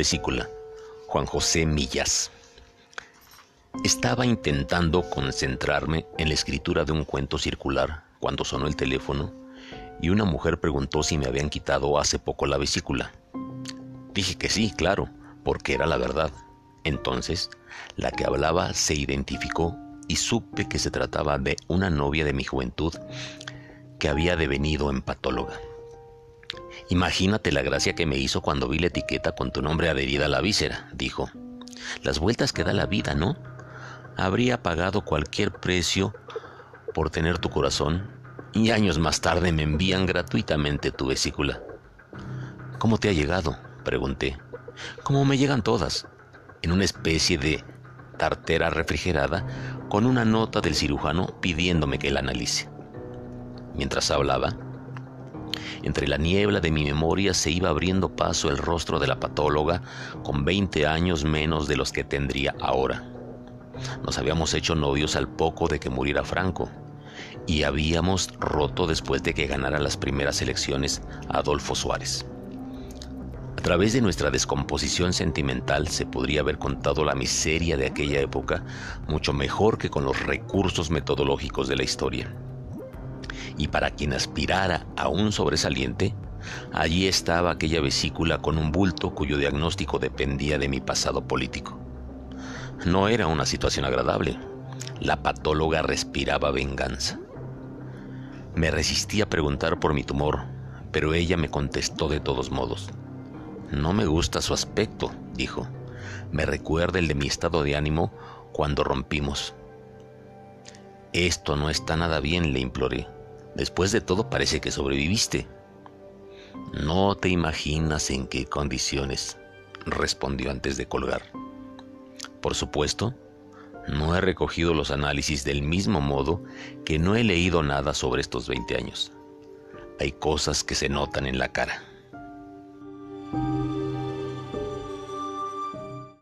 vesícula, Juan José Millas. Estaba intentando concentrarme en la escritura de un cuento circular cuando sonó el teléfono y una mujer preguntó si me habían quitado hace poco la vesícula. Dije que sí, claro, porque era la verdad. Entonces, la que hablaba se identificó y supe que se trataba de una novia de mi juventud que había devenido empatóloga. Imagínate la gracia que me hizo cuando vi la etiqueta con tu nombre adherida a la víscera, dijo. Las vueltas que da la vida, ¿no? Habría pagado cualquier precio por tener tu corazón y años más tarde me envían gratuitamente tu vesícula. ¿Cómo te ha llegado?, pregunté. Como me llegan todas, en una especie de tartera refrigerada con una nota del cirujano pidiéndome que la analice. Mientras hablaba, entre la niebla de mi memoria se iba abriendo paso el rostro de la patóloga con 20 años menos de los que tendría ahora. Nos habíamos hecho novios al poco de que muriera Franco y habíamos roto después de que ganara las primeras elecciones Adolfo Suárez. A través de nuestra descomposición sentimental se podría haber contado la miseria de aquella época mucho mejor que con los recursos metodológicos de la historia. Y para quien aspirara a un sobresaliente, allí estaba aquella vesícula con un bulto cuyo diagnóstico dependía de mi pasado político. No era una situación agradable. La patóloga respiraba venganza. Me resistí a preguntar por mi tumor, pero ella me contestó de todos modos. No me gusta su aspecto, dijo. Me recuerda el de mi estado de ánimo cuando rompimos. Esto no está nada bien, le imploré. Después de todo parece que sobreviviste. No te imaginas en qué condiciones, respondió antes de colgar. Por supuesto, no he recogido los análisis del mismo modo que no he leído nada sobre estos 20 años. Hay cosas que se notan en la cara.